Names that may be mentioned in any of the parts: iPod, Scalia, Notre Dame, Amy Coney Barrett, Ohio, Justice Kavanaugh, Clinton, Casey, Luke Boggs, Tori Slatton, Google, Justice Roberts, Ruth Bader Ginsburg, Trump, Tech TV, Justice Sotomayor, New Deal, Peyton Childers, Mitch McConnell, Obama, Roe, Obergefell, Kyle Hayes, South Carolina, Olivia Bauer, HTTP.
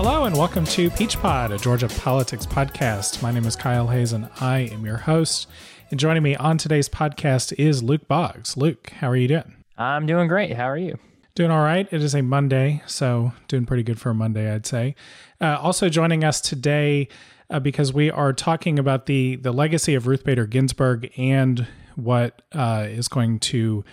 Hello and welcome to Peach Pod, a Georgia politics podcast. My name is Kyle Hayes and I am your host. And joining me on today's podcast is Luke Boggs. Luke, how are you doing? I'm doing great. How are you? Doing all right. It is a Monday, so doing pretty good for a Monday, I'd say. Also joining us today, because we are talking about the legacy of Ruth Bader Ginsburg and what is going to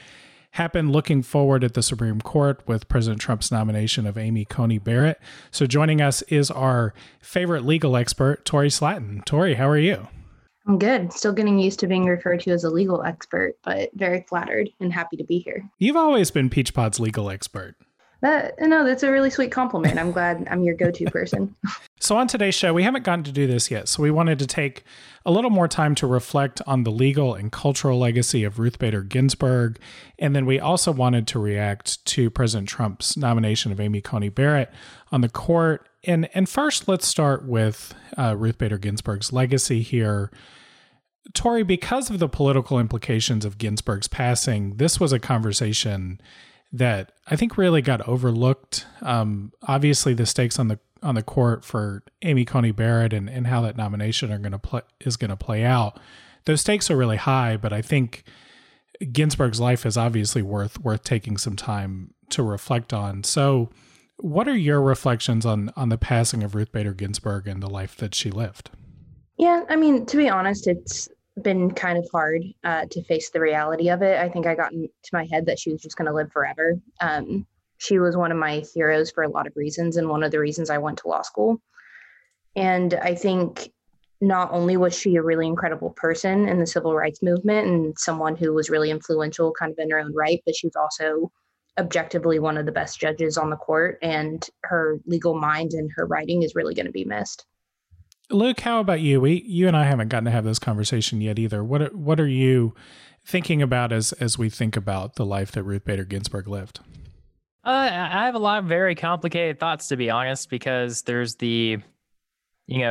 happen looking forward at the Supreme Court with President Trump's nomination of Amy Coney Barrett. So joining us is our favorite legal expert, Tori Slatton. Tori, how are you? I'm good. Still getting used to being referred to as a legal expert, but very flattered and happy to be here. You've always been Peach Pod's legal expert. That's a really sweet compliment. I'm glad I'm your go-to person. So on today's show, we haven't gotten to do this yet. So we wanted to take a little more time to reflect on the legal and cultural legacy of Ruth Bader Ginsburg. And then we also wanted to react to President Trump's nomination of Amy Coney Barrett on the court. And first, let's start with Ruth Bader Ginsburg's legacy here. Tori, because of the political implications of Ginsburg's passing, this was a conversation that I think really got overlooked. Obviously, the stakes on the court for Amy Coney Barrett and how that nomination is going to play out. Those stakes are really high, but I think Ginsburg's life is obviously worth taking some time to reflect on. So, what are your reflections on the passing of Ruth Bader Ginsburg and the life that she lived? Yeah, I mean, to be honest, it's been kind of hard to face the reality of it. I think I got into my head that she was just going to live forever. She was one of my heroes for a lot of reasons, and one of the reasons I went to law school. And I think not only was she a really incredible person in the civil rights movement and someone who was really influential kind of in her own right, but she was also objectively one of the best judges on the court, and her legal mind and her writing is really going to be missed. Luke, how about you? You and I haven't gotten to have this conversation yet either. What are you thinking about as we think about the life that Ruth Bader Ginsburg lived? I have a lot of very complicated thoughts, to be honest, because there's the,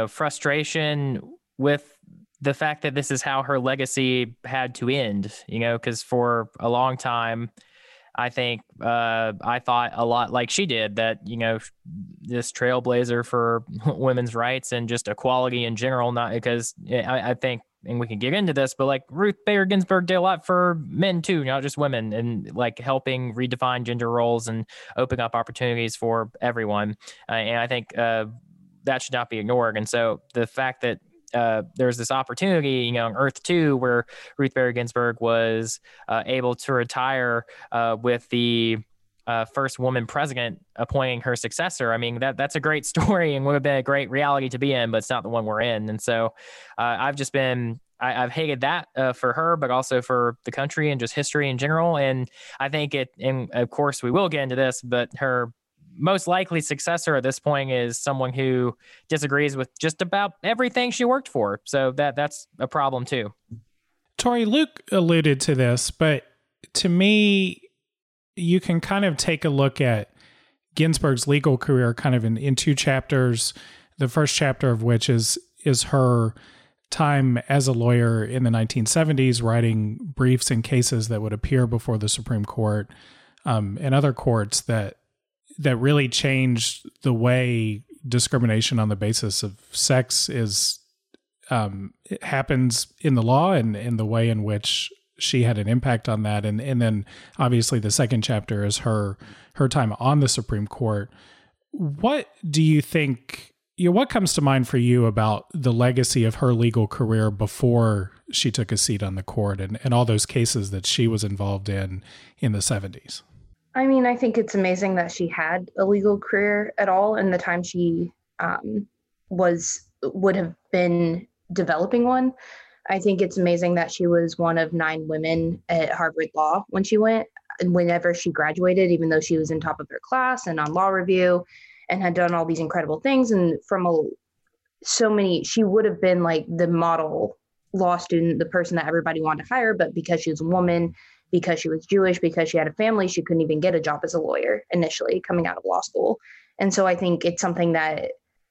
frustration with the fact that this is how her legacy had to end, because for a long time, I think I thought a lot like she did that, this trailblazer for women's rights and just equality in general, not because I think, and we can get into this, but like Ruth Bader Ginsburg did a lot for men too, not just women, and like helping redefine gender roles and open up opportunities for everyone. And I think that should not be ignored. And so the fact that there's this opportunity, on Earth 2, where Ruth Bader Ginsburg was able to retire with the first woman president appointing her successor. I mean, that's a great story and would have been a great reality to be in, but it's not the one we're in. And so I've hated that for her, but also for the country and just history in general. And I think and of course we will get into this, but her most likely successor at this point is someone who disagrees with just about everything she worked for. So that's a problem too. Tori, Luke alluded to this, but to me, you can kind of take a look at Ginsburg's legal career kind of in two chapters. The first chapter of which is her time as a lawyer in the 1970s, writing briefs and cases that would appear before the Supreme Court and other courts that really changed the way discrimination on the basis of sex is it happens in the law and in the way in which she had an impact on that. And then obviously the second chapter is her time on the Supreme Court. What do you think, what comes to mind for you about the legacy of her legal career before she took a seat on the court and all those cases that she was involved in the 70s? I mean, I think it's amazing that she had a legal career at all in the time she would have been developing one. I think it's amazing that she was one of 9 women at Harvard Law when she went, whenever she graduated, even though she was in top of her class and on law review and had done all these incredible things. And she would have been like the model law student, the person that everybody wanted to hire, but because she was a woman, because she was Jewish, because she had a family, she couldn't even get a job as a lawyer initially coming out of law school. And so I think it's something that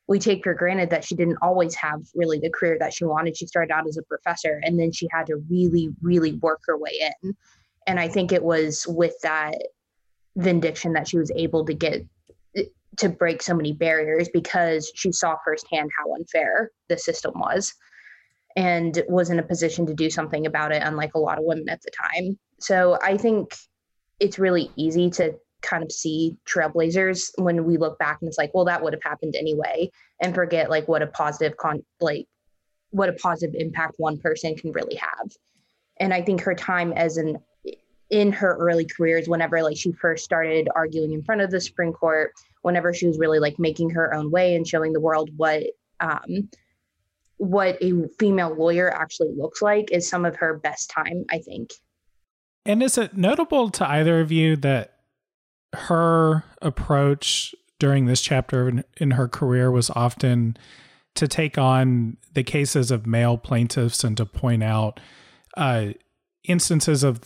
we take for granted that she didn't always have really the career that she wanted. She started out as a professor and then she had to really, really work her way in. And I think it was with that vindication that she was able to get to break so many barriers because she saw firsthand how unfair the system was and was in a position to do something about it, unlike a lot of women at the time. So I think it's really easy to kind of see trailblazers when we look back and it's like, well, that would have happened anyway, and forget like what a positive impact one person can really have. And I think her time in her early careers, whenever like she first started arguing in front of the Supreme Court, whenever she was really like making her own way and showing the world what a female lawyer actually looks like, is some of her best time, I think. And is it notable to either of you that her approach during this chapter in her career was often to take on the cases of male plaintiffs and to point out instances of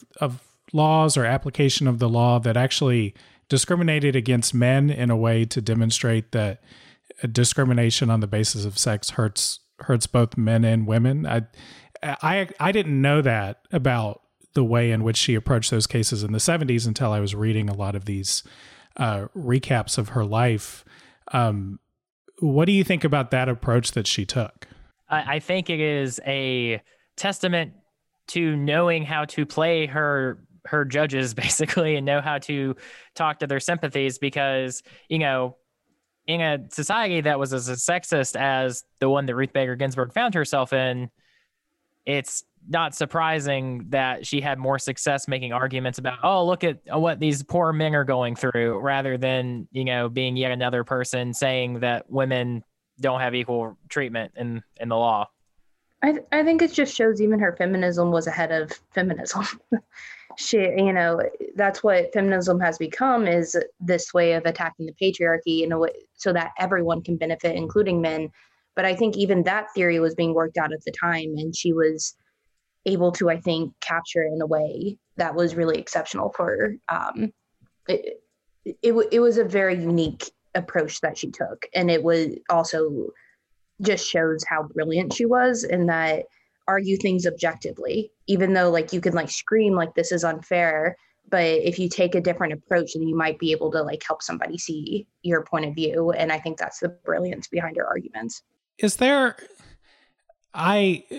laws or application of the law that actually discriminated against men in a way to demonstrate that discrimination on the basis of sex hurts both men and women? I didn't know that about the way in which she approached those cases in the 70s until I was reading a lot of these recaps of her life. What do you think about that approach that she took? I think it is a testament to knowing how to play her judges, basically, and know how to talk to their sympathies, because, you know, in a society that was as sexist as the one that Ruth Bader Ginsburg found herself in, it's not surprising that she had more success making arguments about, oh, look at what these poor men are going through, rather than, you know, being yet another person saying that women don't have equal treatment in the law. I think it just shows even her feminism was ahead of feminism. She, you know, that's what feminism has become, is this way of attacking the patriarchy in a way so that everyone can benefit, including men. But I think even that theory was being worked out at the time, and she was able to, I think, capture it in a way that was really exceptional for her. It was a very unique approach that she took, and it was also just shows how brilliant she was in that argue things objectively, even though like you can like scream like this is unfair, but if you take a different approach, then you might be able to like help somebody see your point of view. And I think that's the brilliance behind her arguments.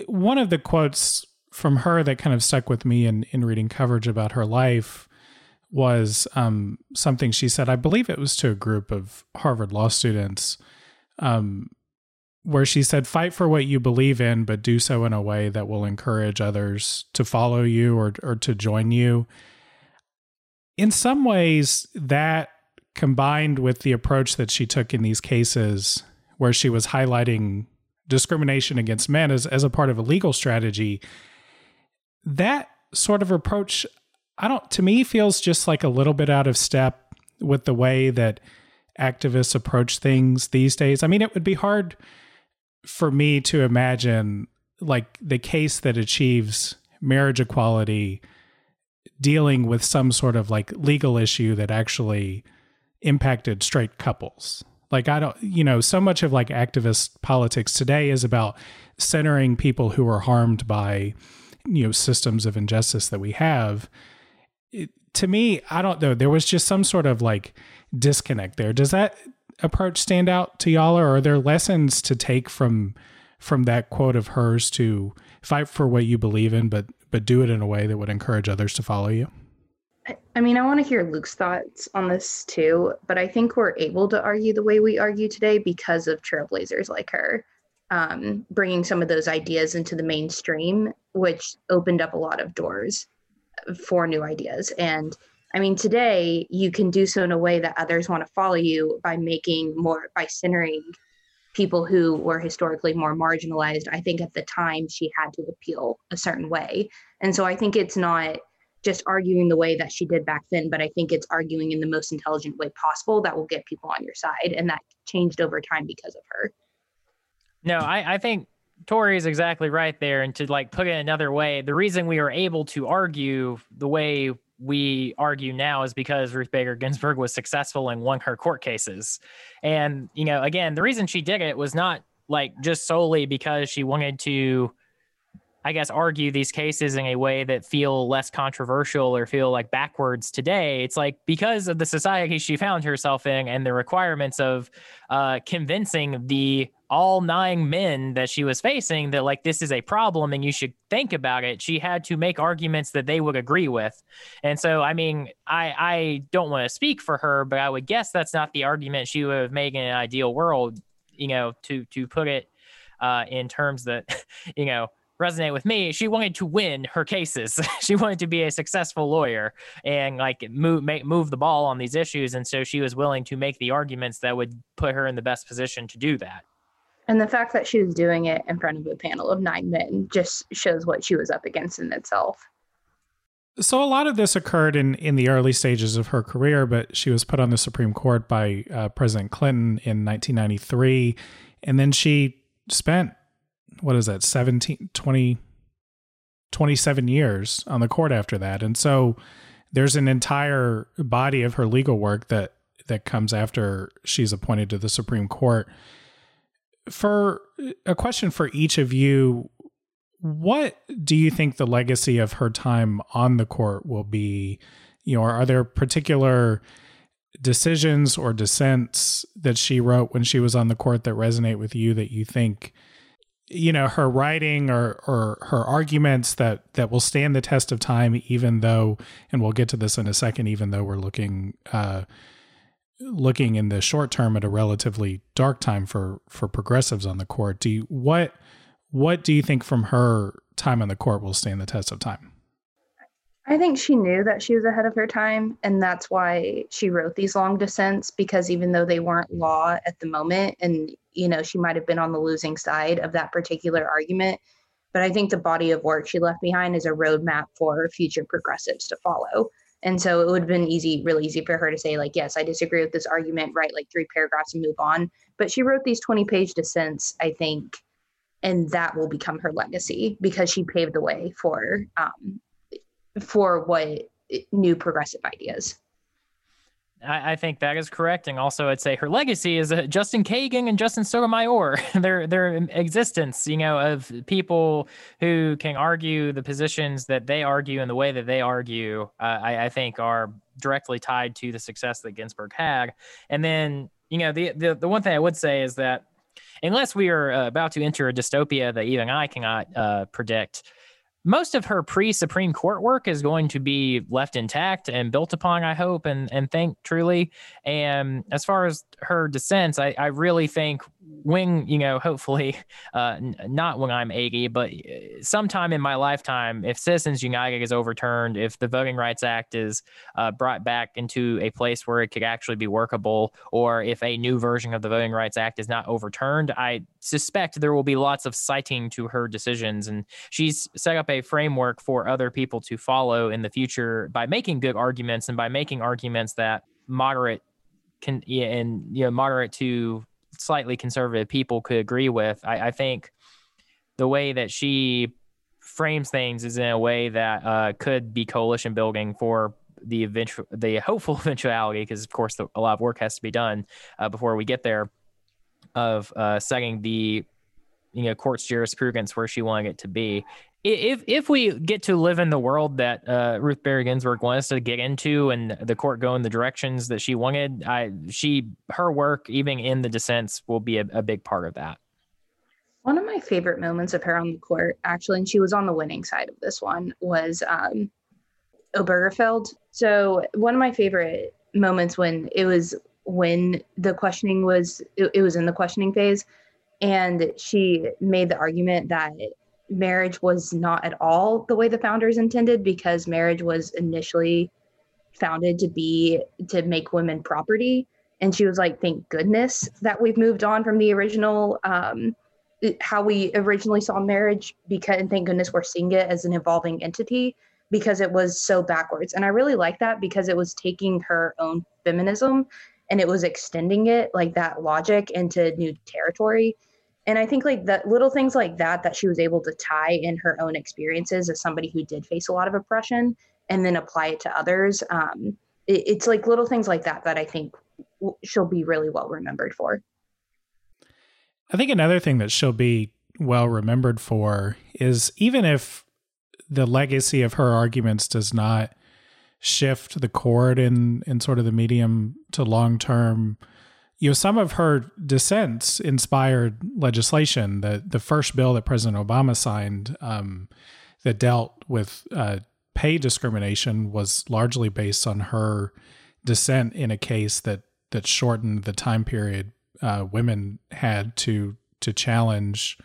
One of the quotes from her that kind of stuck with me in reading coverage about her life was something she said, I believe it was to a group of Harvard Law students, where she said, fight for what you believe in, but do so in a way that will encourage others to follow you or to join you. In some ways, that combined with the approach that she took in these cases where she was highlighting discrimination against men as a part of a legal strategy, that sort of approach, to me, feels just like a little bit out of step with the way that activists approach things these days. I mean, it would be hard for me to imagine like the case that achieves marriage equality dealing with some sort of like legal issue that actually impacted straight couples. Like, so much of like activist politics today is about centering people who are harmed by, you know, systems of injustice that we have. To me, I don't know. There was just some sort of like disconnect there. Does that approach stand out to y'all, or are there lessons to take from that quote of hers to fight for what you believe in, but do it in a way that would encourage others to follow you? I mean, I want to hear Luke's thoughts on this too, but I think we're able to argue the way we argue today because of trailblazers like her, bringing some of those ideas into the mainstream, which opened up a lot of doors for new ideas. And I mean, today you can do so in a way that others want to follow you by centering people who were historically more marginalized. I think at the time she had to appeal a certain way. And so I think it's not just arguing the way that she did back then, but I think it's arguing in the most intelligent way possible that will get people on your side. And that changed over time because of her. No, I think Tori is exactly right there. And to like put it another way, the reason we are able to argue the way we argue now is because Ruth Bader Ginsburg was successful and won her court cases. And, you know, again, the reason she did it was not like just solely because she wanted to I guess, argue these cases in a way that feel less controversial or feel like backwards today. It's like, because of the society she found herself in and the requirements of convincing the all 9 men that she was facing that, like, this is a problem and you should think about it, she had to make arguments that they would agree with. And so, I mean, I don't want to speak for her, but I would guess that's not the argument she would have made in an ideal world, you know, to put it in terms that, you know, resonate with me. She wanted to win her cases. She wanted to be a successful lawyer and, like, move the ball on these issues. And so she was willing to make the arguments that would put her in the best position to do that. And the fact that she was doing it in front of a panel of 9 men just shows what she was up against in itself. So a lot of this occurred in the early stages of her career, but she was put on the Supreme Court by President Clinton in 1993. And then she spent, 27 years on the court after that. And so there's an entire body of her legal work that comes after she's appointed to the Supreme Court. For a question for each of you, what do you think the legacy of her time on the court will be? You know, are there particular decisions or dissents that she wrote when she was on the court that resonate with you, that you think, you know, her writing or her arguments that will stand the test of time, even though, and we'll get to this in a second, even though we're looking in the short term at a relatively dark time for progressives on the court. What do you think from her time on the court will stand the test of time? I think she knew that she was ahead of her time, and that's why she wrote these long dissents, because even though they weren't law at the moment, and, you know, she might have been on the losing side of that particular argument, but I think the body of work she left behind is a roadmap for future progressives to follow. And so it would have been really easy for her to say, like, yes, I disagree with this argument, write like 3 paragraphs and move on. But she wrote these 20-page dissents, I think, and that will become her legacy, because she paved the way for what new progressive ideas. I think that is correct. And also, I'd say her legacy is Justin Kagan and Justice Sotomayor, their existence, you know, of people who can argue the positions that they argue and the way that they argue, I think are directly tied to the success that Ginsburg had. And then, you know, the one thing I would say is that unless we are about to enter a dystopia that even I cannot predict, most of her pre-Supreme Court work is going to be left intact and built upon, I hope, and thank truly. And as far as her dissents, I really think when, you know, hopefully not when I'm 80, but sometime in my lifetime, if Citizens United is overturned, if the Voting Rights Act is brought back into a place where it could actually be workable, or if a new version of the Voting Rights Act is not overturned, I suspect there will be lots of citing to her decisions. And she's set up a framework for other people to follow in the future by making good arguments, and by making arguments that moderate to slightly conservative people could agree with. I think the way that she frames things is in a way that could be coalition building for the hopeful eventuality, because of course a lot of work has to be done before we get there, of setting the, you know, court's jurisprudence where she wanted it to be. If we get to live in the world that Ruth Bader Ginsburg wanted us to get into, and the court go in the directions that she wanted, her work, even in the dissents, will be a big part of that. One of my favorite moments of her on the court, actually, and she was on the winning side of this one, was Obergefell. So one of my favorite moments when the questioning was, it was in the questioning phase, and she made the argument that marriage was not at all the way the founders intended, because marriage was initially founded to make women property. And she was like, thank goodness that we've moved on from the original, how we originally saw marriage, and thank goodness we're seeing it as an evolving entity, because it was so backwards. And I really like that, because it was taking her own feminism and it was extending it, like, that logic into new territory. And I think, like, that little things like that she was able to tie in her own experiences as somebody who did face a lot of oppression, and then apply it to others. It's like little things like that I think she'll be really well remembered for. I think another thing that she'll be well remembered for is, even if the legacy of her arguments does not shift the court in sort of the medium to long term, you know, some of her dissents inspired legislation. The first bill that President Obama signed that dealt with pay discrimination was largely based on her dissent in a case that shortened the time period women had to challenge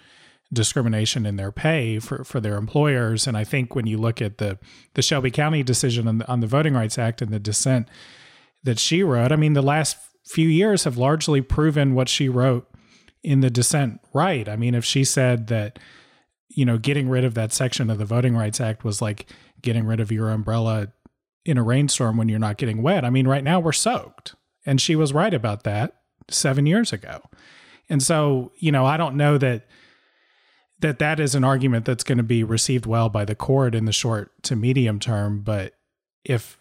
discrimination in their pay for their employers. And I think when you look at the Shelby County decision on the Voting Rights Act and the dissent that she wrote, I mean, the last few years have largely proven what she wrote in the dissent right. I mean, if she said that, you know, getting rid of that section of the Voting Rights Act was like getting rid of your umbrella in a rainstorm when you're not getting wet. I mean, right now we're soaked. And she was right about that 7 years ago. And so, you know, I don't know that is an argument that's going to be received well by the court in the short to medium term. But if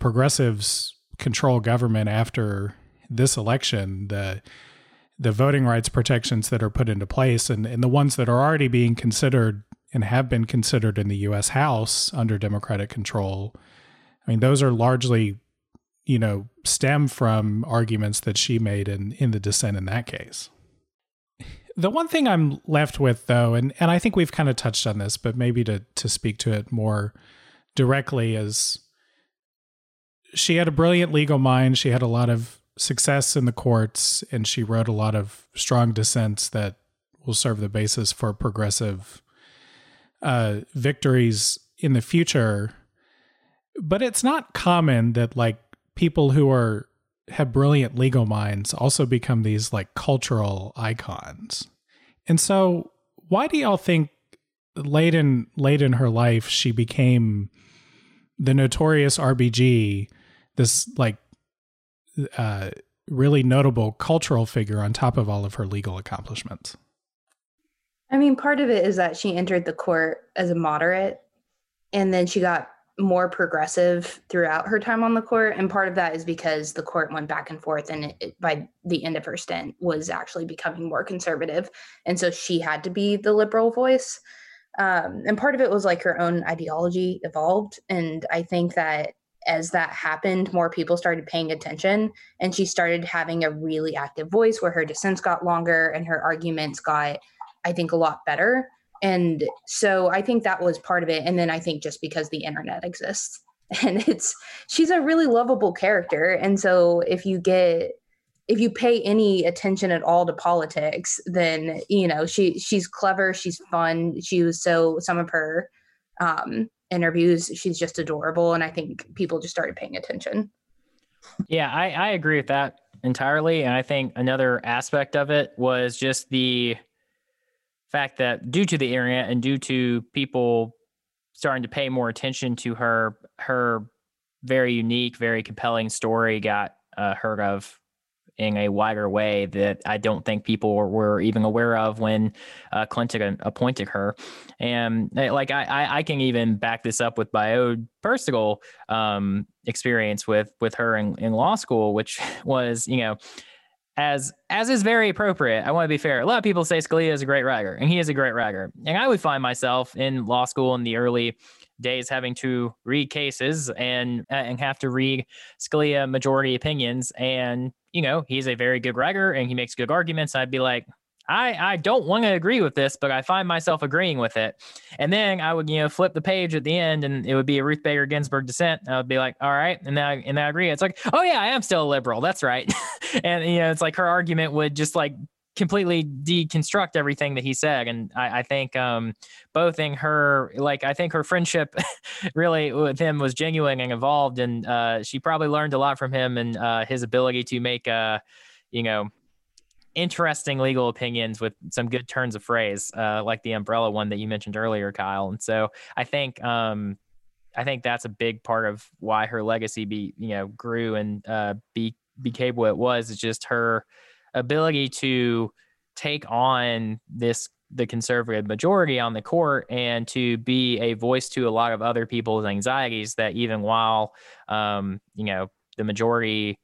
progressives control government after this election, the voting rights protections that are put into place and the ones that are already being considered and have been considered in the U.S. House under Democratic control, I mean, those are largely, you know, stem from arguments that she made in the dissent in that case. The one thing I'm left with, though, and I think we've kind of touched on this, but maybe to speak to it more directly, is she had a brilliant legal mind. She had a lot of success in the courts, and she wrote a lot of strong dissents that will serve the basis for progressive victories in the future. But it's not common that, like, people who have brilliant legal minds also become these, like, cultural icons. And so why do y'all think late in her life she became the notorious RBG, this, like, really notable cultural figure on top of all of her legal accomplishments? I mean, part of it is that she entered the court as a moderate, and then she got more progressive throughout her time on the court. And part of that is because the court went back and forth, and it, by the end of her stint, was actually becoming more conservative. And so she had to be the liberal voice. And part of it was, like, her own ideology evolved. And I think that as that happened, more people started paying attention, and she started having a really active voice where her dissents got longer and her arguments got, I think, a lot better. And so I think that was part of it. And then I think just because the internet exists, and she's a really lovable character. And so if you pay any attention at all to politics, then, you know, she's clever, she's fun. Some of her interviews, she's just adorable. And I think people just started paying attention. Yeah, I agree with that entirely. And I think another aspect of it was just the fact that due to the internet and due to people starting to pay more attention to her very unique, very compelling story got heard of in a wider way that I don't think people were even aware of when Clinton appointed her. And, like, I can even back this up with my own personal experience with her in law school, which was, you know, as is very appropriate. I want to be fair. A lot of people say Scalia is a great writer, and he is a great writer. And I would find myself in law school in the early days having to read cases and have to read Scalia majority opinions. And, you know, he's a very good writer and he makes good arguments. I'd be like, I don't want to agree with this, but I find myself agreeing with it. And then I would, you know, flip the page at the end, and it would be a Ruth Bader Ginsburg dissent. I would be like, all right. And then I agree. It's like, oh yeah, I am still a liberal. That's right. And, you know, it's like her argument would just, like, completely deconstruct everything that he said. And I think both in her, like, I think her friendship really with him was genuine and evolved. And she probably learned a lot from him and his ability to make, you know, interesting legal opinions with some good turns of phrase, like the umbrella one that you mentioned earlier, Kyle. And so I think that's a big part of why her legacy grew and became what it was. It's just her ability to take on the conservative majority on the court and to be a voice to a lot of other people's anxieties that even while, you know, the majority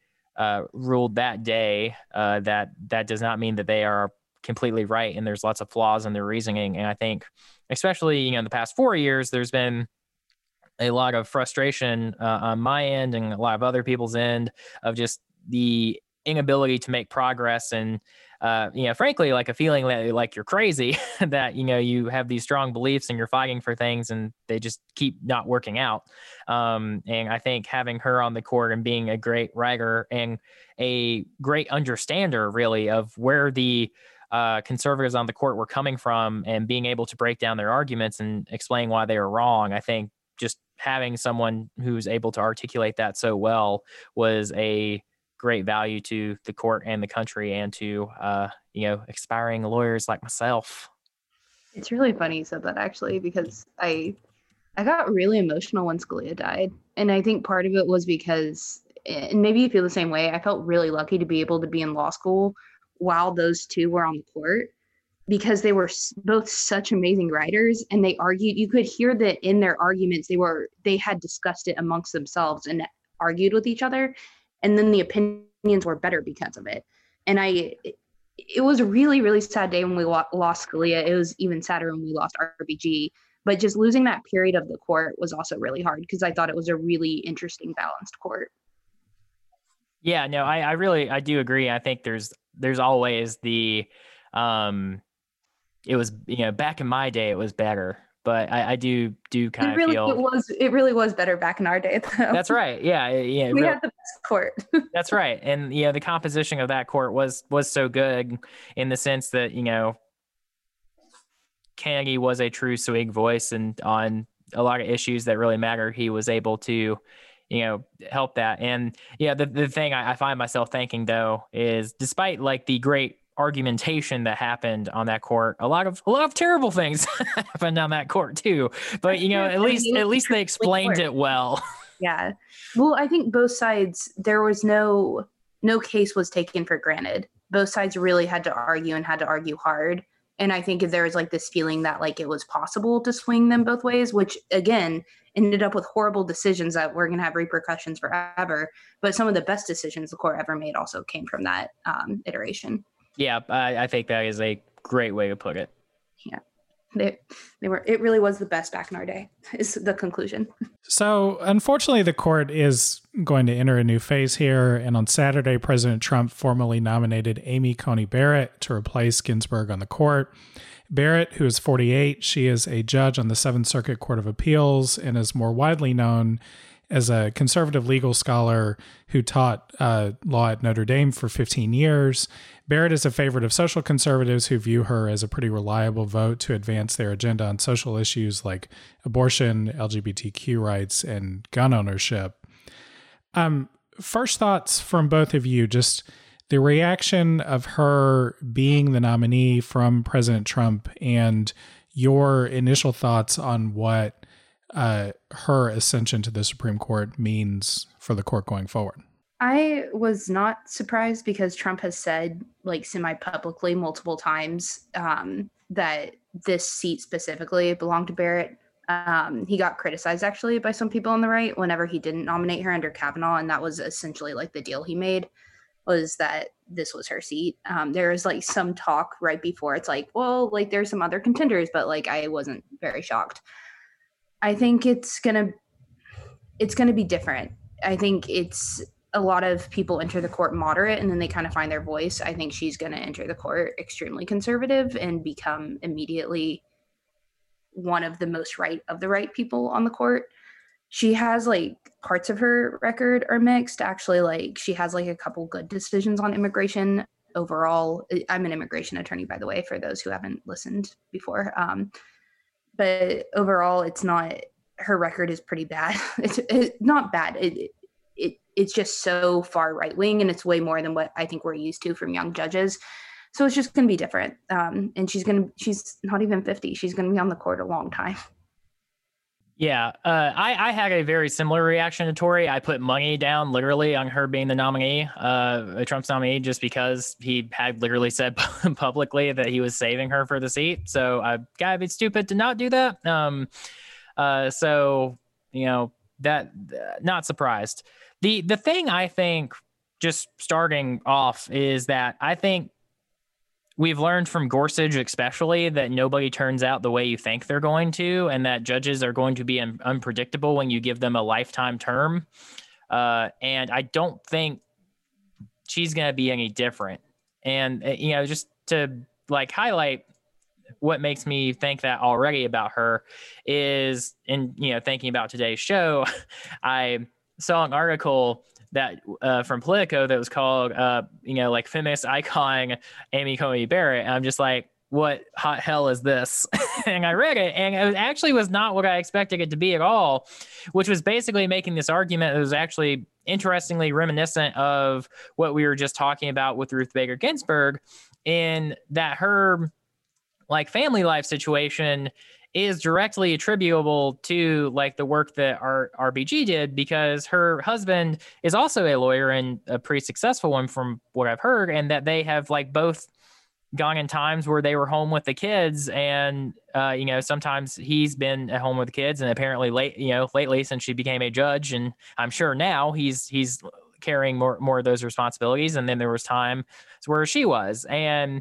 ruled that day, that does not mean that they are completely right, and there's lots of flaws in their reasoning. And I think, especially in the past 4 years, there's been a lot of frustration on my end and a lot of other people's end of just the inability to make progress, and frankly, like a feeling that like you're crazy that you have these strong beliefs and you're fighting for things and they just keep not working out. And I think having her on the court and being a great writer and a great understander, really, of where the conservatives on the court were coming from and being able to break down their arguments and explain why they were wrong. I think just having someone who's able to articulate that so well was a great value to the court and the country and to, aspiring lawyers like myself. It's really funny you said that, actually, because I got really emotional when Scalia died. And I think part of it was because, and maybe you feel the same way, I felt really lucky to be able to be in law school while those two were on the court, because they were both such amazing writers, and they argued, you could hear that in their arguments, they had discussed it amongst themselves and argued with each other. And then the opinions were better because of it. And it was a really, really sad day when we lost Scalia. It was even sadder when we lost RBG. But just losing that period of the court was also really hard, because I thought it was a really interesting, balanced court. Yeah, no, I do agree. I think there's always the, it was, back in my day, it was better. But I do kind of feel it really was better back in our day, though. That's right. Yeah. We had the best court. That's right. And the composition of that court was so good, in the sense that, Kennedy was a true swing voice, and on a lot of issues that really matter, he was able to, help that. And the thing I find myself thinking, though, is despite like the great argumentation that happened on that court, a lot of terrible things happened on that court too, but at least they explained it well. Yeah. Well, I think both sides, there was no case was taken for granted. Both sides really had to argue hard. And I think there was like this feeling that like it was possible to swing them both ways, which again, ended up with horrible decisions that we're going to have repercussions forever. But some of the best decisions the court ever made also came from that iteration. Yeah, I think that is a great way to put it. Yeah, it really was the best back in our day, is the conclusion. So unfortunately, the court is going to enter a new phase here. And on Saturday, President Trump formally nominated Amy Coney Barrett to replace Ginsburg on the court. Barrett, who is 48, she is a judge on the Seventh Circuit Court of Appeals and is more widely known as a conservative legal scholar who taught law at Notre Dame for 15 years. Barrett is a favorite of social conservatives, who view her as a pretty reliable vote to advance their agenda on social issues like abortion, LGBTQ rights, and gun ownership. First thoughts from both of you, just the reaction of her being the nominee from President Trump, and your initial thoughts on what her ascension to the Supreme Court means for the court going forward. I was not surprised, because Trump has said, like, semi-publicly multiple times that this seat specifically belonged to Barrett. He got criticized, actually, by some people on the right whenever he didn't nominate her under Kavanaugh, and that was essentially like the deal he made, was that this was her seat. There was like some talk right before, it's like, well, like there's some other contenders, but like I wasn't very shocked. I think it's gonna be different. I think it's a lot of people enter the court moderate, and then they kind of find their voice. I think she's gonna enter the court extremely conservative and become immediately one of the most right of the right people on the court. She has like parts of her record are mixed. Actually, like she has like a couple good decisions on immigration overall. I'm an immigration attorney, by the way, for those who haven't listened before. But overall, it's not, her record is pretty bad. It's not bad. It's just so far right wing, and it's way more than what I think we're used to from young judges. So it's just going to be different. And she's not even 50. She's going to be on the court a long time. Yeah. I had a very similar reaction to Tori. I put money down literally on her being the nominee, Trump's nominee, just because he had literally said publicly that he was saving her for the seat. So I gotta be stupid to not do that. That not surprised. The thing I think, just starting off, is that I think We've learned from Gorsuch especially that nobody turns out the way you think they're going to, and that judges are going to be unpredictable when you give them a lifetime term. And I don't think she's going to be any different. And, you know, just to like highlight what makes me think that already about her is, in, you know, thinking about today's show, I saw an article that from Politico that was called, you know, like feminist icon Amy Coney Barrett. And I'm just like, what hot hell is this? And I read it, and it actually was not what I expected it to be at all, which was basically making this argument that was actually interestingly reminiscent of what we were just talking about with Ruth Bader Ginsburg, in that her like family life situation is directly attributable to like the work that RBG did, because her husband is also a lawyer, and a pretty successful one from what I've heard, and that they have like both gone in times where they were home with the kids, and you know, sometimes he's been at home with the kids, and apparently lately since she became a judge, and I'm sure now he's carrying more of those responsibilities. And then there was time where she was, and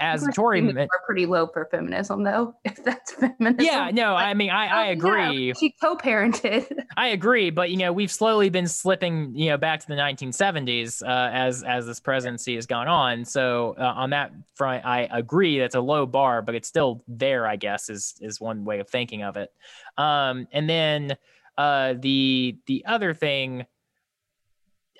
as Tori, are pretty low for feminism, though, if that's feminism. Yeah, no, I mean, I agree. Yeah, she co-parented. I agree, but, you know, we've slowly been slipping, you know, back to the 1970s as this presidency has gone on. So on that front, I agree that's a low bar, but it's still there, I guess, is one way of thinking of it. And then the other thing,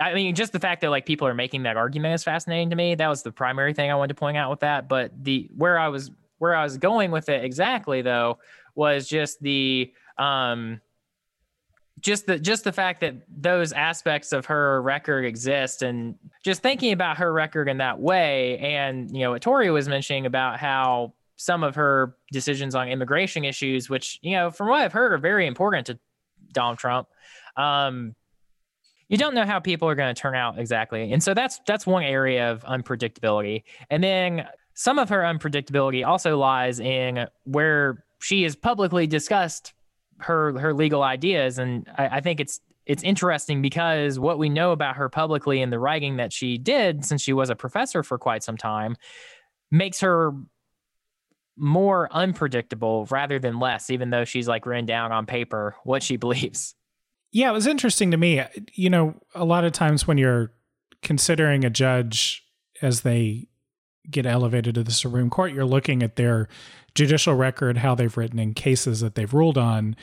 I mean, just the fact that like people are making that argument is fascinating to me. That was the primary thing I wanted to point out with that. But the where I was going with it exactly, though, was just the fact that those aspects of her record exist, and just thinking about her record in that way. And, you know, what Tori was mentioning about how some of her decisions on immigration issues, which, you know, from what I've heard, are very important to Donald Trump. You don't know how people are going to turn out exactly. And so that's one area of unpredictability. And then some of her unpredictability also lies in where she has publicly discussed her legal ideas. And I think it's interesting because what we know about her publicly in the writing that she did, since she was a professor for quite some time, makes her more unpredictable rather than less, even though she's like written down on paper what she believes. Yeah, it was interesting to me. You know, a lot of times when you're considering a judge as they get elevated to the Supreme Court, you're looking at their judicial record, how they've written in cases that they've ruled on.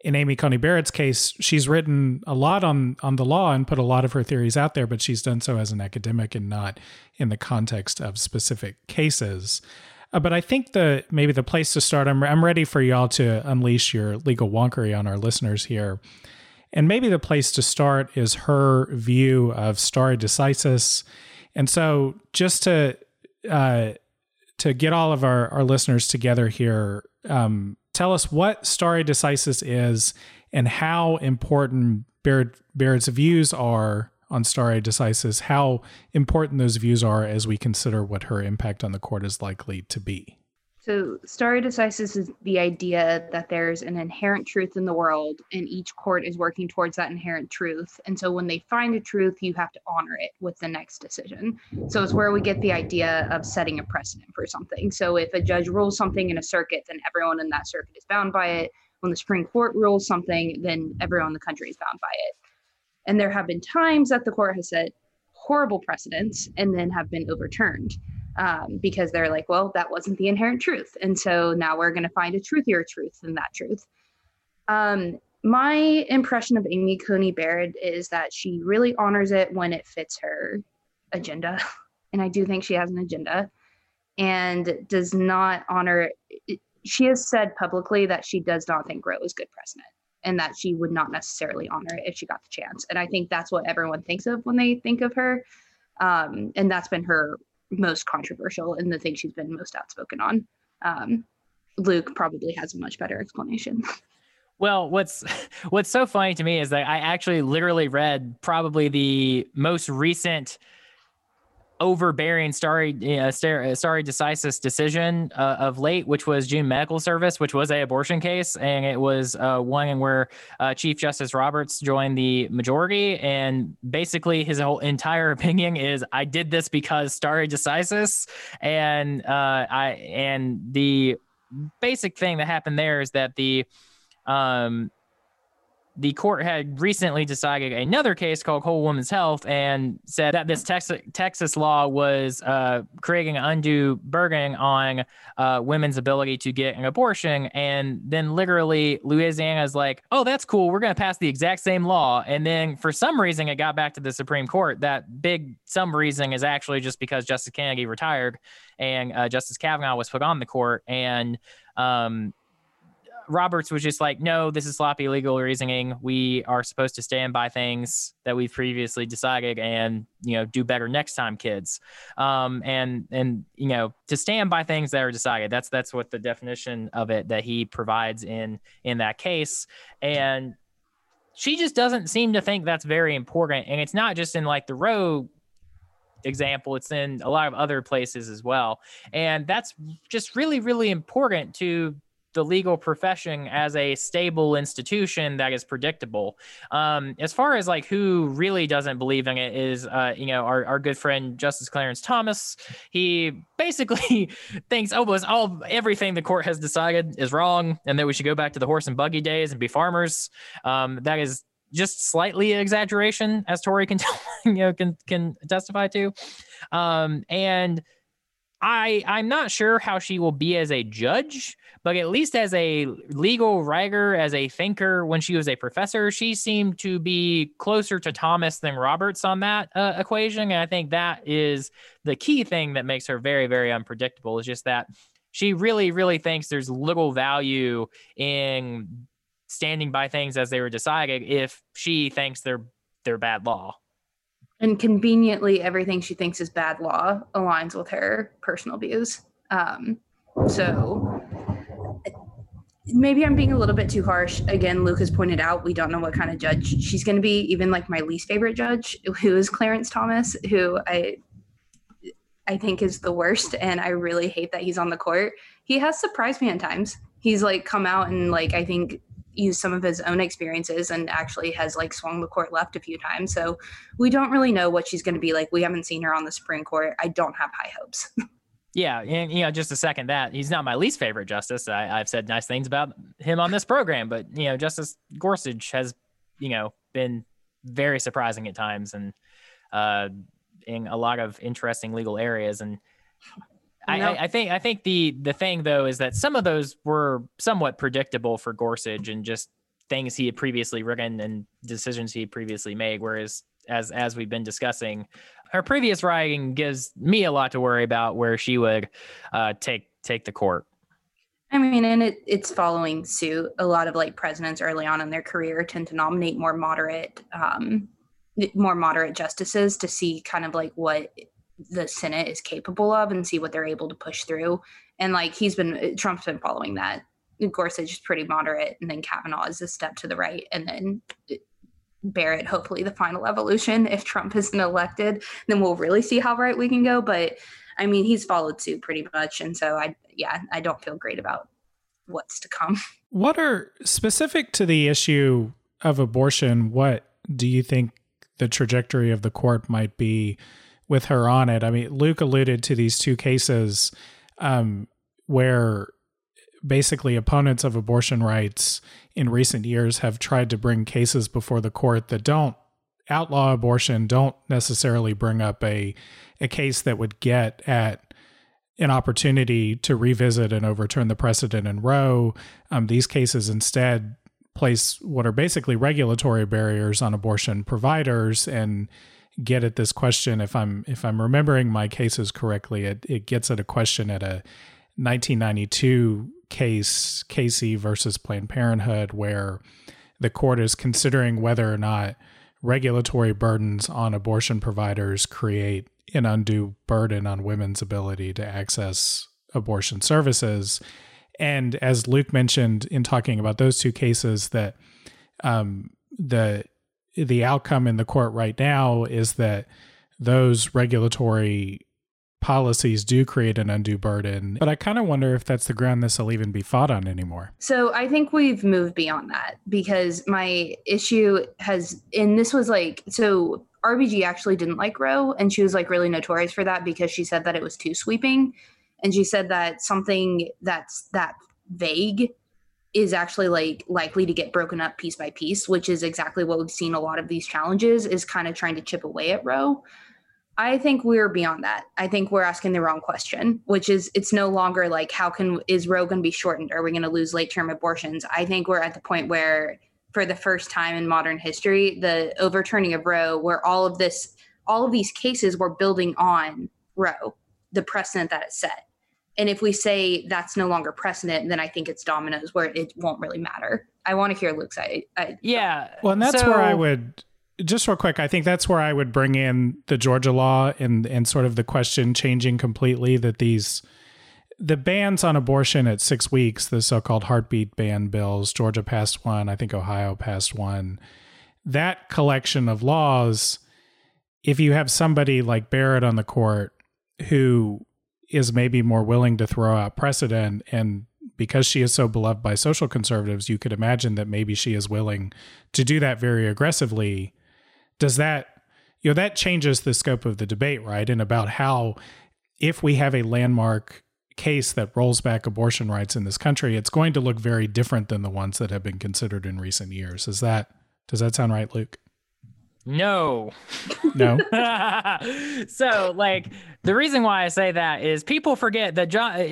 In Amy Coney Barrett's case, she's written a lot on the law and put a lot of her theories out there, but she's done so as an academic and not in the context of specific cases. But I think maybe the place to start, I'm ready for y'all to unleash your legal wonkery on our listeners here. And maybe the place to start is her view of stare decisis. And so just to get all of our listeners together here, tell us what stare decisis is and how important Barrett's views are on stare decisis, how important those views are as we consider what her impact on the court is likely to be. So stare decisis is the idea that there's an inherent truth in the world, and each court is working towards that inherent truth. And so when they find a truth, you have to honor it with the next decision. So it's where we get the idea of setting a precedent for something. So if a judge rules something in a circuit, then everyone in that circuit is bound by it. When the Supreme Court rules something, then everyone in the country is bound by it. And there have been times that the court has set horrible precedents and then have been overturned. Because they're like, well, that wasn't the inherent truth. And so now we're going to find a truthier truth than that truth. My impression of Amy Coney Barrett is that she really honors it when it fits her agenda. And I do think she has an agenda, and does not honor it. She has said publicly that she does not think Roe is good precedent, and that she would not necessarily honor it if she got the chance. And I think that's what everyone thinks of when they think of her. And that's been her most controversial and the thing she's been most outspoken on. Luke probably has a much better explanation. Well, what's so funny to me is that I actually literally read probably the most recent overbearing stare decisis decision of late, which was June Medical Service, which was an abortion case, and it was one where Chief Justice Roberts joined the majority, and basically his whole entire opinion is, I did this because stare decisis, and the basic thing that happened there is that the court had recently decided another case called Whole Woman's Health and said that this Texas law was creating an undue burden on women's ability to get an abortion. And then literally Louisiana's like, oh, that's cool, we're going to pass the exact same law. And then for some reason, it got back to the Supreme Court. That big some reason is actually just because Justice Kennedy retired and Justice Kavanaugh was put on the court. And Roberts was just like, no, this is sloppy legal reasoning. We are supposed to stand by things that we've previously decided and, you know, do better next time, kids. And, you know, to stand by things that are decided, that's what the definition of it that he provides in that case. And she just doesn't seem to think that's very important. And it's not just in like the Roe example, it's in a lot of other places as well. And that's just really, really important to the legal profession as a stable institution that is predictable. As far as like who really doesn't believe in it is, you know, our good friend, Justice Clarence Thomas. He basically thinks, oh, well, everything the court has decided is wrong and that we should go back to the horse and buggy days and be farmers. That is just slightly an exaggeration, as Tori can can testify to. And I'm not sure how she will be as a judge, but at least as a legal writer, as a thinker, when she was a professor, she seemed to be closer to Thomas than Roberts on that equation. And I think that is the key thing that makes her very, very unpredictable, is just that she really, really thinks there's little value in standing by things as they were decided if she thinks they're bad law. And conveniently, everything she thinks is bad law aligns with her personal views. So maybe I'm being a little bit too harsh. Again, Luke has pointed out, we don't know what kind of judge she's going to be. Even like my least favorite judge, who is Clarence Thomas, who I think is the worst. And I really hate that he's on the court. He has surprised me at times. He's like come out and like, I think, used some of his own experiences and actually has like swung the court left a few times. So we don't really know what she's going to be like. We haven't seen her on the Supreme Court. I don't have high hopes. Yeah. And, you know, just to second that, he's not my least favorite justice. I've said nice things about him on this program, but, you know, Justice Gorsuch has, you know, been very surprising at times and in a lot of interesting legal areas. And I think the thing though is that some of those were somewhat predictable for Gorsuch and just things he had previously written and decisions he had previously made. Whereas, as we've been discussing, her previous writing gives me a lot to worry about where she would take the court. I mean, and it's following suit. A lot of like presidents early on in their career tend to nominate more moderate justices to see kind of like what the Senate is capable of and see what they're able to push through. And like Trump's been following that. Gorsuch is pretty moderate, and then Kavanaugh is a step to the right, and then Barrett, hopefully the final evolution. If Trump isn't elected, then we'll really see how right we can go. But I mean, he's followed suit pretty much. And so I don't feel great about what's to come. What are specific to the issue of abortion? What do you think the trajectory of the court might be with her on it? I mean, Luke alluded to these two cases where basically opponents of abortion rights in recent years have tried to bring cases before the court that don't outlaw abortion, don't necessarily bring up a case that would get at an opportunity to revisit and overturn the precedent in Roe. These cases instead place what are basically regulatory barriers on abortion providers and get at this question. If I'm remembering my cases correctly, it gets at a question at a 1992 case, Casey versus Planned Parenthood, where the court is considering whether or not regulatory burdens on abortion providers create an undue burden on women's ability to access abortion services. And as Luke mentioned in talking about those two cases, that the outcome in the court right now is that those regulatory policies do create an undue burden. But I kind of wonder if that's the ground this will even be fought on anymore. So I think we've moved beyond that, because my issue has, and this was like, so RBG actually didn't like Roe, and she was like really notorious for that because she said that it was too sweeping. And she said that something that's that vague is actually like likely to get broken up piece by piece, which is exactly what we've seen a lot of these challenges is kind of trying to chip away at Roe. I think we're beyond that. I think we're asking the wrong question, which is it's no longer like is Roe going to be shortened? Are we going to lose late term abortions? I think we're at the point where for the first time in modern history, the overturning of Roe, where all of these cases were building on Roe, the precedent that it set. And if we say that's no longer precedent, then I think it's dominoes where it won't really matter. I want to hear Luke's idea. Yeah. Well, and that's where I would, just real quick, I think that's where I would bring in the Georgia law and sort of the question changing completely that the bans on abortion at 6 weeks, the so-called heartbeat ban bills, Georgia passed one, I think Ohio passed one, that collection of laws, if you have somebody like Barrett on the court who is maybe more willing to throw out precedent. And because she is so beloved by social conservatives, you could imagine that maybe she is willing to do that very aggressively. Does that, you know, that changes the scope of the debate, right? And about how, if we have a landmark case that rolls back abortion rights in this country, it's going to look very different than the ones that have been considered in recent years. Does that sound right, Luke? No. So, like, the reason why I say that is people forget that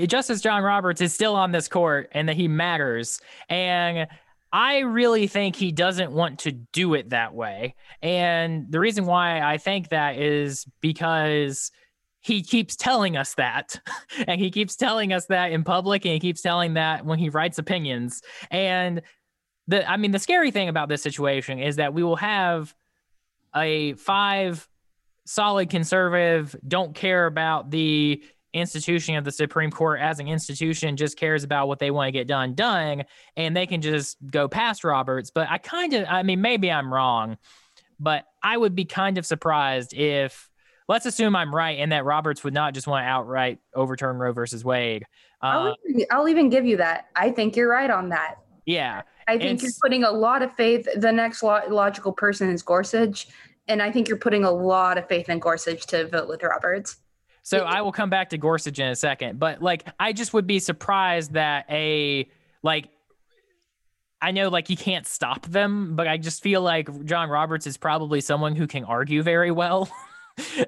Justice John Roberts is still on this court and that he matters. And I really think he doesn't want to do it that way. And the reason why I think that is because he keeps telling us that. And he keeps telling us that in public, and he keeps telling that when he writes opinions. And the scary thing about this situation is that we will have a 5 solid conservative, don't care about the institution of the Supreme Court as an institution, just cares about what they want to get done, and they can just go past Roberts. But maybe I'm wrong, but I would be kind of surprised if, let's assume I'm right and that Roberts would not just want to outright overturn Roe versus Wade. I'll even give you that. I think you're right on that. Yeah. I think you're putting a lot of faith. The next logical person is Gorsuch, and I think you're putting a lot of faith in Gorsuch to vote with Roberts. So I will come back to Gorsuch in a second, but like I just would be surprised that I know like you can't stop them, but I just feel like John Roberts is probably someone who can argue very well.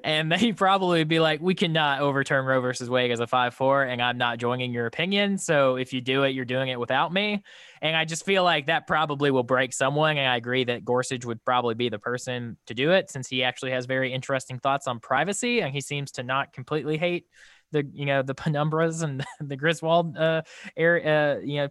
And he'd probably be like, we cannot overturn Roe versus Wade as a 5-4, and I'm not joining your opinion. So if you do it, you're doing it without me. And I just feel like that probably will break someone. And I agree that Gorsuch would probably be the person to do it, since he actually has very interesting thoughts on privacy. And he seems to not completely hate the penumbras and the Griswold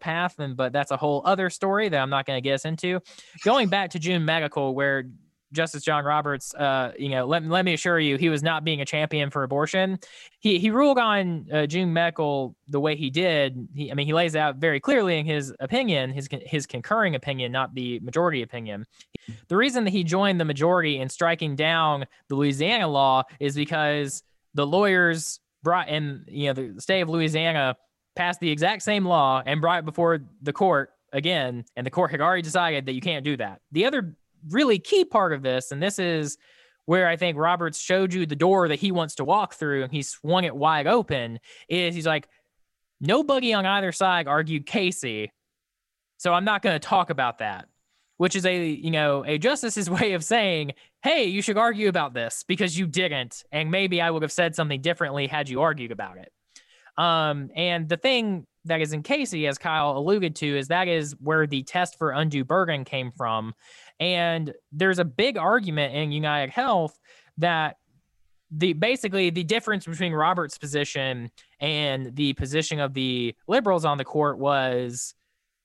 path. But that's a whole other story that I'm not going to get us into. Going back to June Medical, where Justice John Roberts, let me assure you, he was not being a champion for abortion. He ruled on June Medical the way he did. He lays out very clearly in his opinion, his concurring opinion, not the majority opinion. The reason that he joined the majority in striking down the Louisiana law is because the lawyers brought in, the state of Louisiana passed the exact same law and brought it before the court again. And the court had already decided that you can't do that. The other really key part of this, and this is where I think Roberts showed you the door that he wants to walk through, and he swung it wide open, is he's like, nobody on either side argued Casey, so I'm not going to talk about that, which is a justice's way of saying, hey, you should argue about this because you didn't, and maybe I would have said something differently had you argued about it. And the thing that is in Casey, as Kyle alluded to, is that is where the test for undue burden came from. And there's a big argument in United Health that the difference between Roberts' position and the position of the liberals on the court was,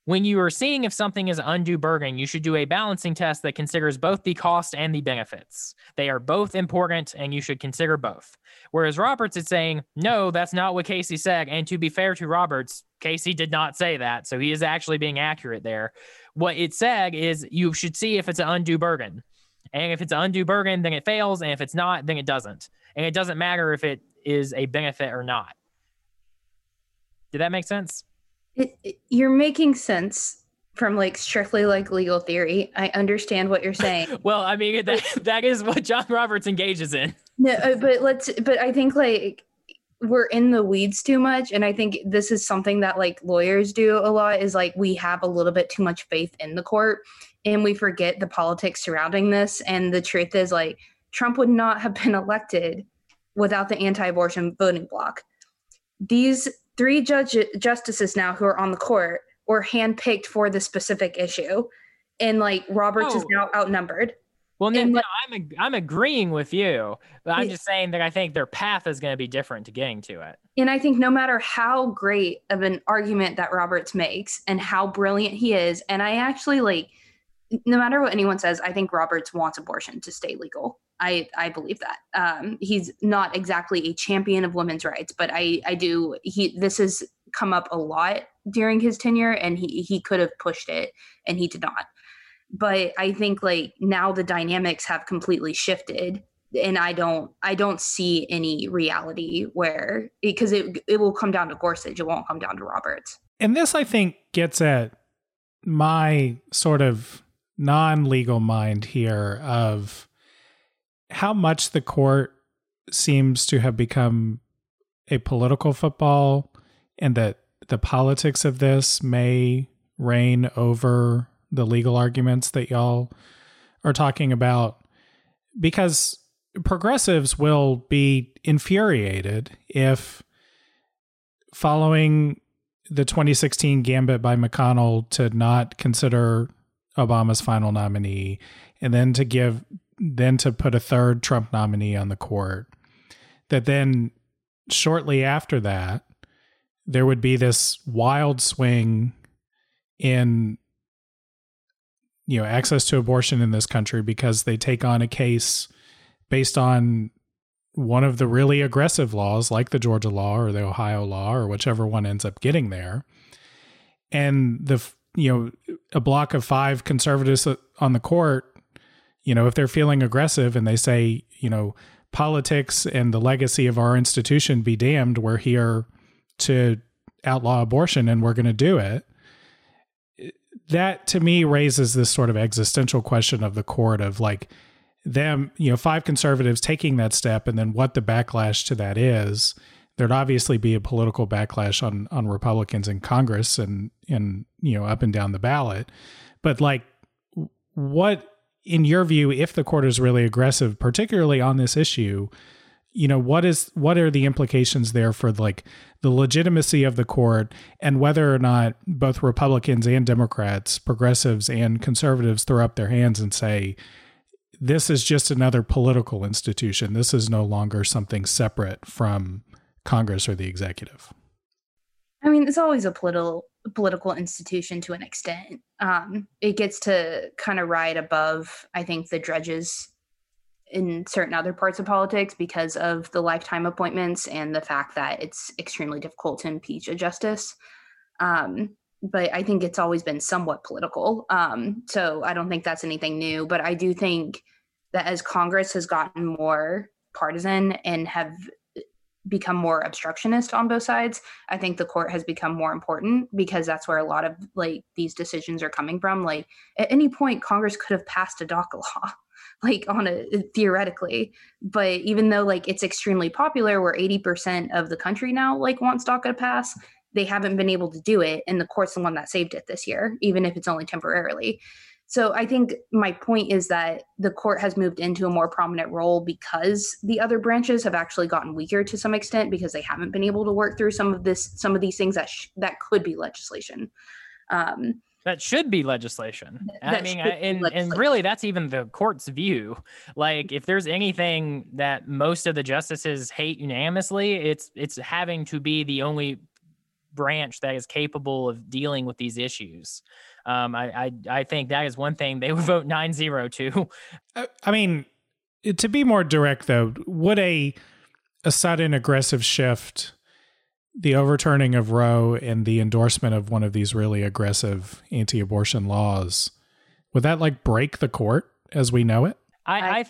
when you are seeing if something is undue burden, you should do a balancing test that considers both the cost and the benefits. They are both important, and you should consider both. Whereas Roberts is saying, no, that's not what Casey said. And to be fair to Roberts, Casey did not say that. So he is actually being accurate there. What it said is you should see if it's an undue burden. And if it's an undue burden, then it fails. And if it's not, then it doesn't. And it doesn't matter if it is a benefit or not. Did that make sense? You're making sense from strictly legal theory. I understand what you're saying. Well, I mean, that is what John Roberts engages in. No, but I think we're in the weeds too much. And I think this is something that lawyers do a lot is we have a little bit too much faith in the court and we forget the politics surrounding this. And the truth is Trump would not have been elected without the anti-abortion voting bloc. These three justices now who are on the court were handpicked for this specific issue. And Roberts is now outnumbered. Well, I'm agreeing with you, but I'm just saying that I think their path is going to be different to getting to it. And I think no matter how great of an argument that Roberts makes and how brilliant he is, and I actually no matter what anyone says, I think Roberts wants abortion to stay legal. I believe that. He's not exactly a champion of women's rights, but I do. This has come up a lot during his tenure, and he could have pushed it, and he did not. But I think now the dynamics have completely shifted, and I don't see any reality where, because it will come down to Gorsuch. It won't come down to Roberts. And this, I think, gets at my sort of non-legal mind here of how much the court seems to have become a political football, and that the politics of this may reign over the legal arguments that y'all are talking about, because progressives will be infuriated if, following the 2016 gambit by McConnell to not consider Obama's final nominee and then to put a third Trump nominee on the court, that then shortly after that, there would be this wild swing in access to abortion in this country, because they take on a case based on one of the really aggressive laws like the Georgia law or the Ohio law or whichever one ends up getting there. And a block of five conservatives on the court, if they're feeling aggressive and they say, politics and the legacy of our institution be damned, we're here to outlaw abortion and we're going to do it. That to me raises this sort of existential question of the court of them, five conservatives taking that step and then what the backlash to that is. There'd obviously be a political backlash on Republicans in Congress and up and down the ballot. But what, in your view, if the court is really aggressive, particularly on this issue, what are the implications there for the legitimacy of the court and whether or not both Republicans and Democrats, progressives and conservatives, throw up their hands and say, this is just another political institution. This is no longer something separate from Congress or the executive. I mean, it's always a political institution to an extent. It gets to kind of ride above, I think, the drudges in certain other parts of politics because of the lifetime appointments and the fact that it's extremely difficult to impeach a justice. But I think it's always been somewhat political. So I don't think that's anything new, but I do think that as Congress has gotten more partisan and have become more obstructionist on both sides, I think the court has become more important because that's where a lot of these decisions are coming from. At any point, Congress could have passed a DACA law. Theoretically, but even though it's extremely popular, where 80% of the country now wants DACA to pass, they haven't been able to do it. And the court's the one that saved it this year, even if it's only temporarily. So I think my point is that the court has moved into a more prominent role because the other branches have actually gotten weaker to some extent because they haven't been able to work through some of these things that could be legislation. That should be legislation. And really that's even the court's view. If there's anything that most of the justices hate unanimously, it's having to be the only branch that is capable of dealing with these issues. I think that is one thing they would vote 9-0 to. I mean, to be more direct though, would a sudden aggressive shift, the overturning of Roe and the endorsement of one of these really aggressive anti-abortion laws, would that break the court as we know it? I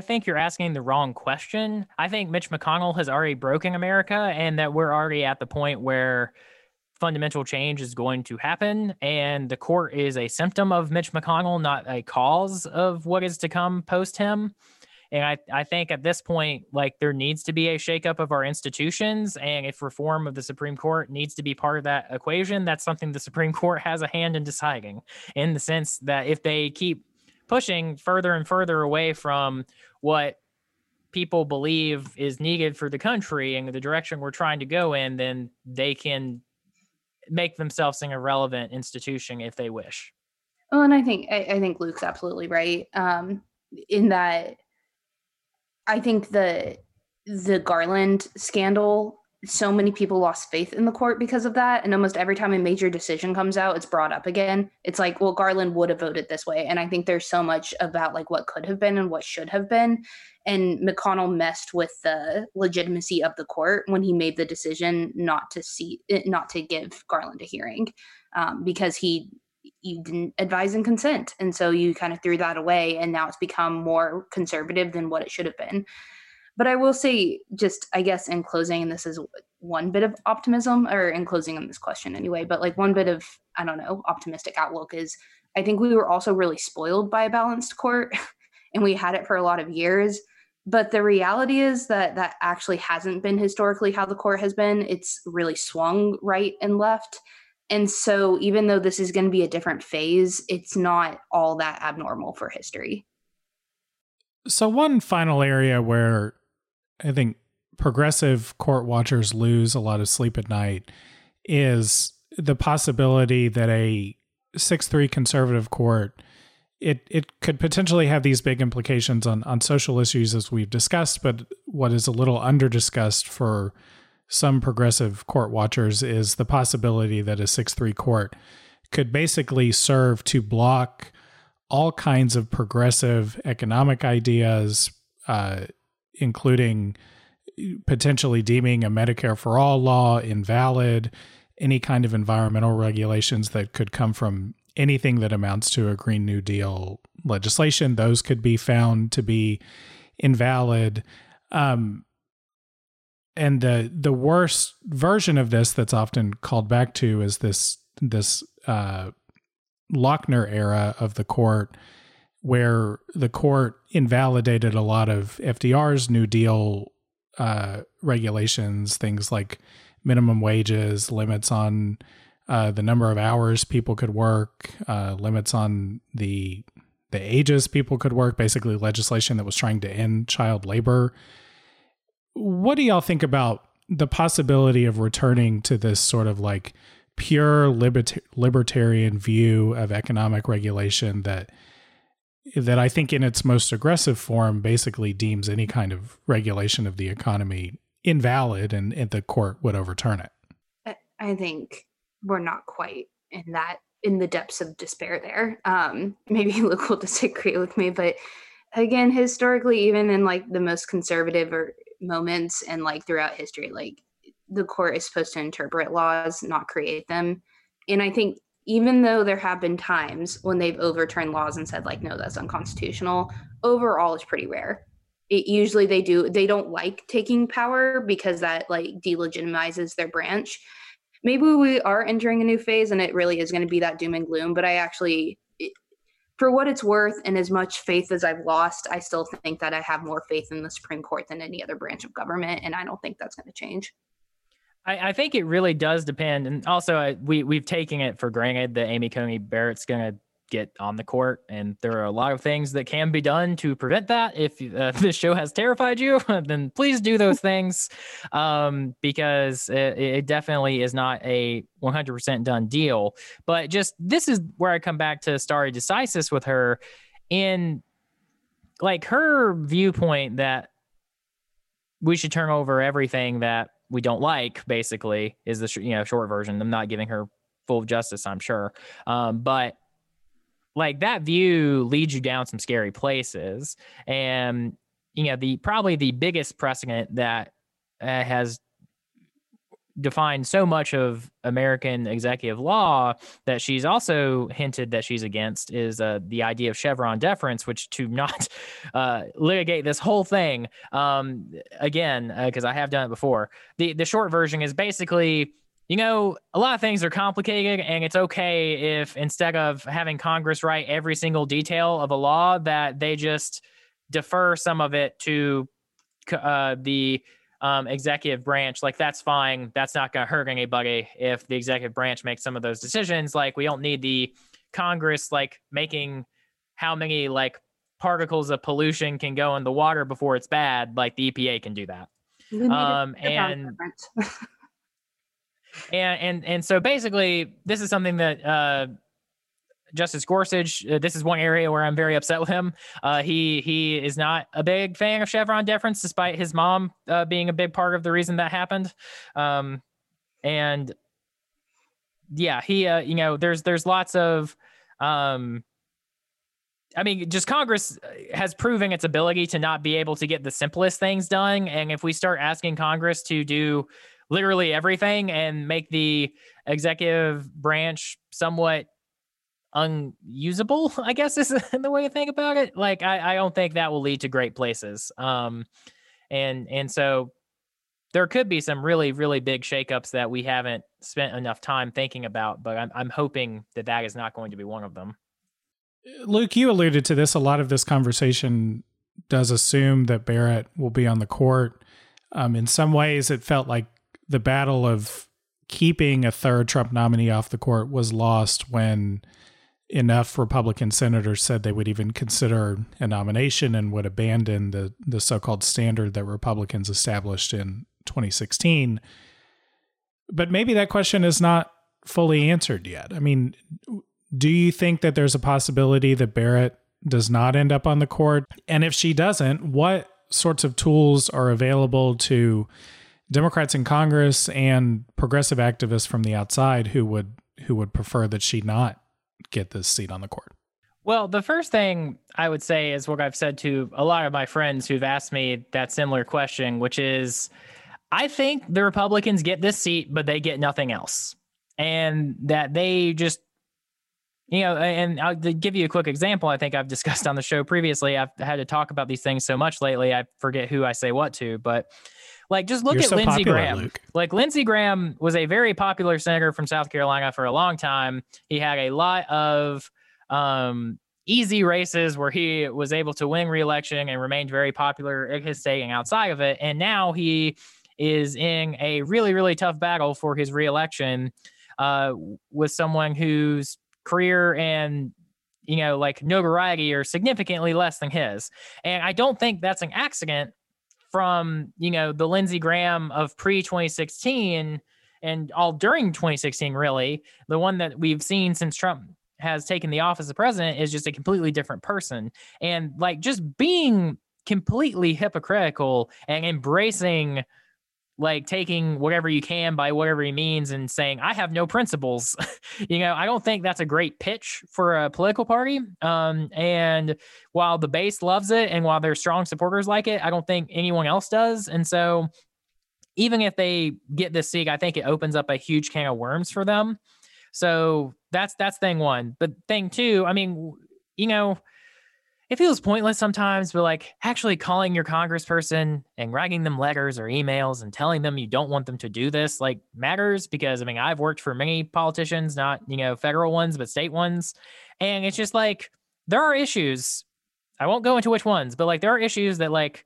think you're asking the wrong question. I think Mitch McConnell has already broken America, and that we're already at the point where fundamental change is going to happen, and the court is a symptom of Mitch McConnell, not a cause of what is to come post him. And I think at this point, like, there needs to be a shakeup of our institutions, and if reform of the Supreme Court needs to be part of that equation, that's something the Supreme Court has a hand in deciding, in the sense that if they keep pushing further and further away from what people believe is needed for the country and the direction we're trying to go in, then they can make themselves an irrelevant institution if they wish. Well, and I think Luke's absolutely right. In that, I think the Garland scandal, so many people lost faith in the court because of that. And almost every time a major decision comes out, it's brought up again. It's like, well, Garland would have voted this way. And I think there's so much about like what could have been and what should have been. And McConnell messed with the legitimacy of the court when he made the decision not to give Garland a hearing, because you didn't advise and consent. And so you kind of threw that away, and now it's become more conservative than what it should have been. But I will say, just, I guess, in closing, and this is one bit of optimism, or in closing on this question anyway, but like one bit of, I don't know, optimistic outlook is, I think we were also really spoiled by a balanced court, and we had it for a lot of years. But the reality is that actually hasn't been historically how the court has been. It's really swung right and left. And so even though this is going to be a different phase, it's not all that abnormal for history. So one final area where I think progressive court watchers lose a lot of sleep at night is the possibility that a 6-3 conservative court, it could potentially have these big implications on social issues, as we've discussed, but what is a little under-discussed for some progressive court watchers is the possibility that a 6-3 court could basically serve to block all kinds of progressive economic ideas, including potentially deeming a Medicare for All law invalid, any kind of environmental regulations that could come from anything that amounts to a Green New Deal legislation. Those could be found to be invalid. And the worst version of this that's often called back to is this Lochner era of the court, where the court invalidated a lot of FDR's New Deal regulations, things like minimum wages, limits on the number of hours people could work, limits on the ages people could work, basically legislation that was trying to end child labor. What do y'all think about the possibility of returning to this sort of like pure libertarian view of economic regulation that I think in its most aggressive form basically deems any kind of regulation of the economy invalid, and the court would overturn it? I think we're not quite in the depths of despair there. Maybe Luke will disagree with me, but again, historically, even in like the most conservative or moments and like throughout history, like the court is supposed to interpret laws, not create them. And I think even though there have been times when they've overturned laws and said like, no, that's unconstitutional, overall it's pretty rare. It usually they don't like taking power because that like delegitimizes their branch. Maybe we are entering a new phase and it really is going to be that doom and gloom, but I actually, for what it's worth, and as much faith as I've lost, I still think that I have more faith in the Supreme Court than any other branch of government, and I don't think that's going to change. I think it really does depend, and also we've taken it for granted that Amy Coney Barrett's going to get on the court, and there are a lot of things that can be done to prevent that. If this show has terrified you, then please do those things, because it definitely is not a 100% done deal. But just, this is where I come back to stare decisis with her, in like her viewpoint that we should turn over everything that we don't like, basically, is the short version. I'm not giving her full justice, I'm sure. But like, that view leads you down some scary places. And, the biggest precedent that has defined so much of American executive law that she's also hinted that she's against is the idea of Chevron deference, which to not litigate this whole thing again, because I have done it before. The short version is basically, you know, a lot of things are complicated, and it's okay if instead of having Congress write every single detail of a law that they just defer some of it to the executive branch. Like, that's fine. That's not going to hurt anybody if the executive branch makes some of those decisions. Like, we don't need the Congress, like, making how many, like, particles of pollution can go in the water before it's bad. Like, the EPA can do that. And so basically, this is something that Justice Gorsuch, this is one area where I'm very upset with him. He is not a big fan of Chevron deference, despite his mom being a big part of the reason that happened. And yeah, he, you know, there's lots of, I mean, just Congress has proven its ability to not be able to get the simplest things done. And if we start asking Congress to do literally everything and make the executive branch somewhat unusable, I guess is the way to think about it. Like, I don't think that will lead to great places. And so there could be some really, really big shakeups that we haven't spent enough time thinking about, but I'm hoping that that is not going to be one of them. Luke, you alluded to this. A lot of this conversation does assume that Barrett will be on the court. In some ways, it felt like the battle of keeping a third Trump nominee off the court was lost when enough Republican senators said they would even consider a nomination and would abandon the so-called standard that Republicans established in 2016. But maybe that question is not fully answered yet. I mean, do you think that there's a possibility that Barrett does not end up on the court? And if she doesn't, what sorts of tools are available to Democrats in Congress and progressive activists from the outside who would prefer that she not get this seat on the court? Well, the first thing I would say is what I've said to a lot of my friends who've asked me that similar question, which is, I think the Republicans get this seat, but they get nothing else. And that they just, you know, and I'll give you a quick example. I think I've discussed on the show previously. I've had to talk about these things so much lately, I forget who I say what to, but like, just look You're at so Lindsey popular, Graham. Luke. Like, Lindsey Graham was a very popular senator from South Carolina for a long time. He had a lot of easy races where he was able to win re-election and remained very popular in his state and outside of it. And now he is in a really, really tough battle for his re-election with someone who's career and, you know, like, notoriety are significantly less than his. And I don't think that's an accident from, you know, the Lindsey Graham of pre-2016 and all during 2016, really. The one that we've seen since Trump has taken the office of president is just a completely different person. And like, just being completely hypocritical and embracing, like, taking whatever you can by whatever he means and saying, I have no principles. You know, I don't think that's a great pitch for a political party. And while the base loves it and while their strong supporters like it, I don't think anyone else does. And so even if they get this seat, I think it opens up a huge can of worms for them. So that's thing one. But thing two, I mean, you know, it feels pointless sometimes, but like, actually calling your congressperson and writing them letters or emails and telling them you don't want them to do this, like, matters, because I mean, I've worked for many politicians, not, you know, federal ones, but state ones. And it's just like, there are issues. I won't go into which ones, but like, there are issues that like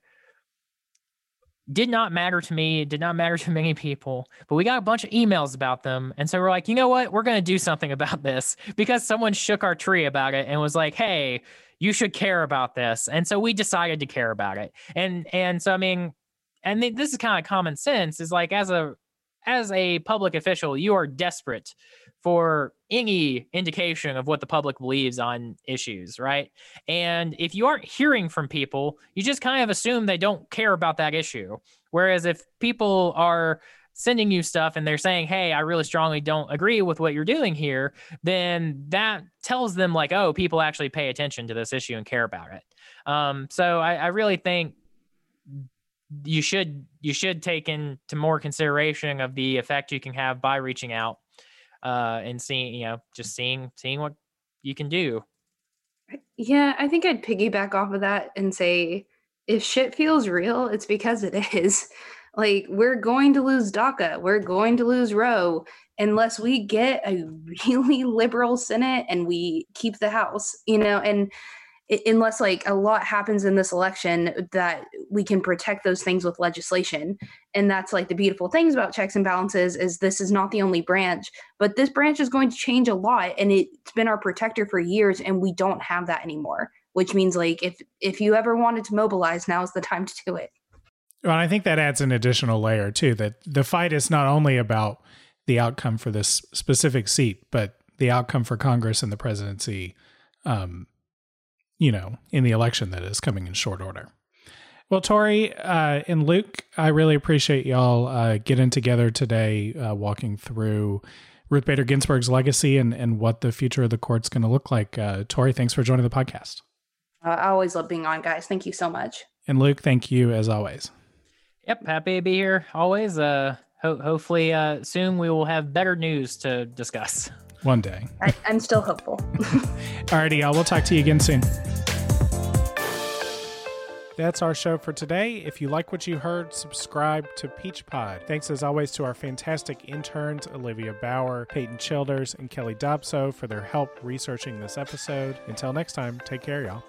did not matter to me, did not matter to many people, but we got a bunch of emails about them. And so we're like, you know what, we're going to do something about this because someone shook our tree about it and was like, hey, you should care about this. And so we decided to care about it. And so, I mean, and this is kind of common sense, is like, as a public official, you are desperate for any indication of what the public believes on issues, right? And if you aren't hearing from people, you just kind of assume they don't care about that issue. Whereas if people are sending you stuff and they're saying, hey, I really strongly don't agree with what you're doing here, then that tells them like, oh, people actually pay attention to this issue and care about it. So I really think you should take into more consideration of the effect you can have by reaching out and seeing, just seeing what you can do. Yeah, I think I'd piggyback off of that and say, if shit feels real, it's because it is. Like, we're going to lose DACA. We're going to lose Roe unless we get a really liberal Senate and we keep the House, and unless like a lot happens in this election that we can protect those things with legislation. And that's like the beautiful things about checks and balances is this is not the only branch, but this branch is going to change a lot. And it's been our protector for years, and we don't have that anymore, which means like if you ever wanted to mobilize, now is the time to do it. Well, I think that adds an additional layer too, that the fight is not only about the outcome for this specific seat, but the outcome for Congress and the presidency, in the election that is coming in short order. Well, Tori and Luke, I really appreciate y'all getting together today, walking through Ruth Bader Ginsburg's legacy and what the future of the court's going to look like. Tori, thanks for joining the podcast. I always love being on, guys. Thank you so much. And Luke, thank you as always. Yep. Happy to be here always. Hopefully soon we will have better news to discuss. One day. I'm still hopeful. Alrighty, y'all. We'll talk to you again soon. That's our show for today. If you like what you heard, subscribe to Peach Pod. Thanks as always to our fantastic interns, Olivia Bauer, Peyton Childers, and Kelly Dobso for their help researching this episode. Until next time, take care, y'all.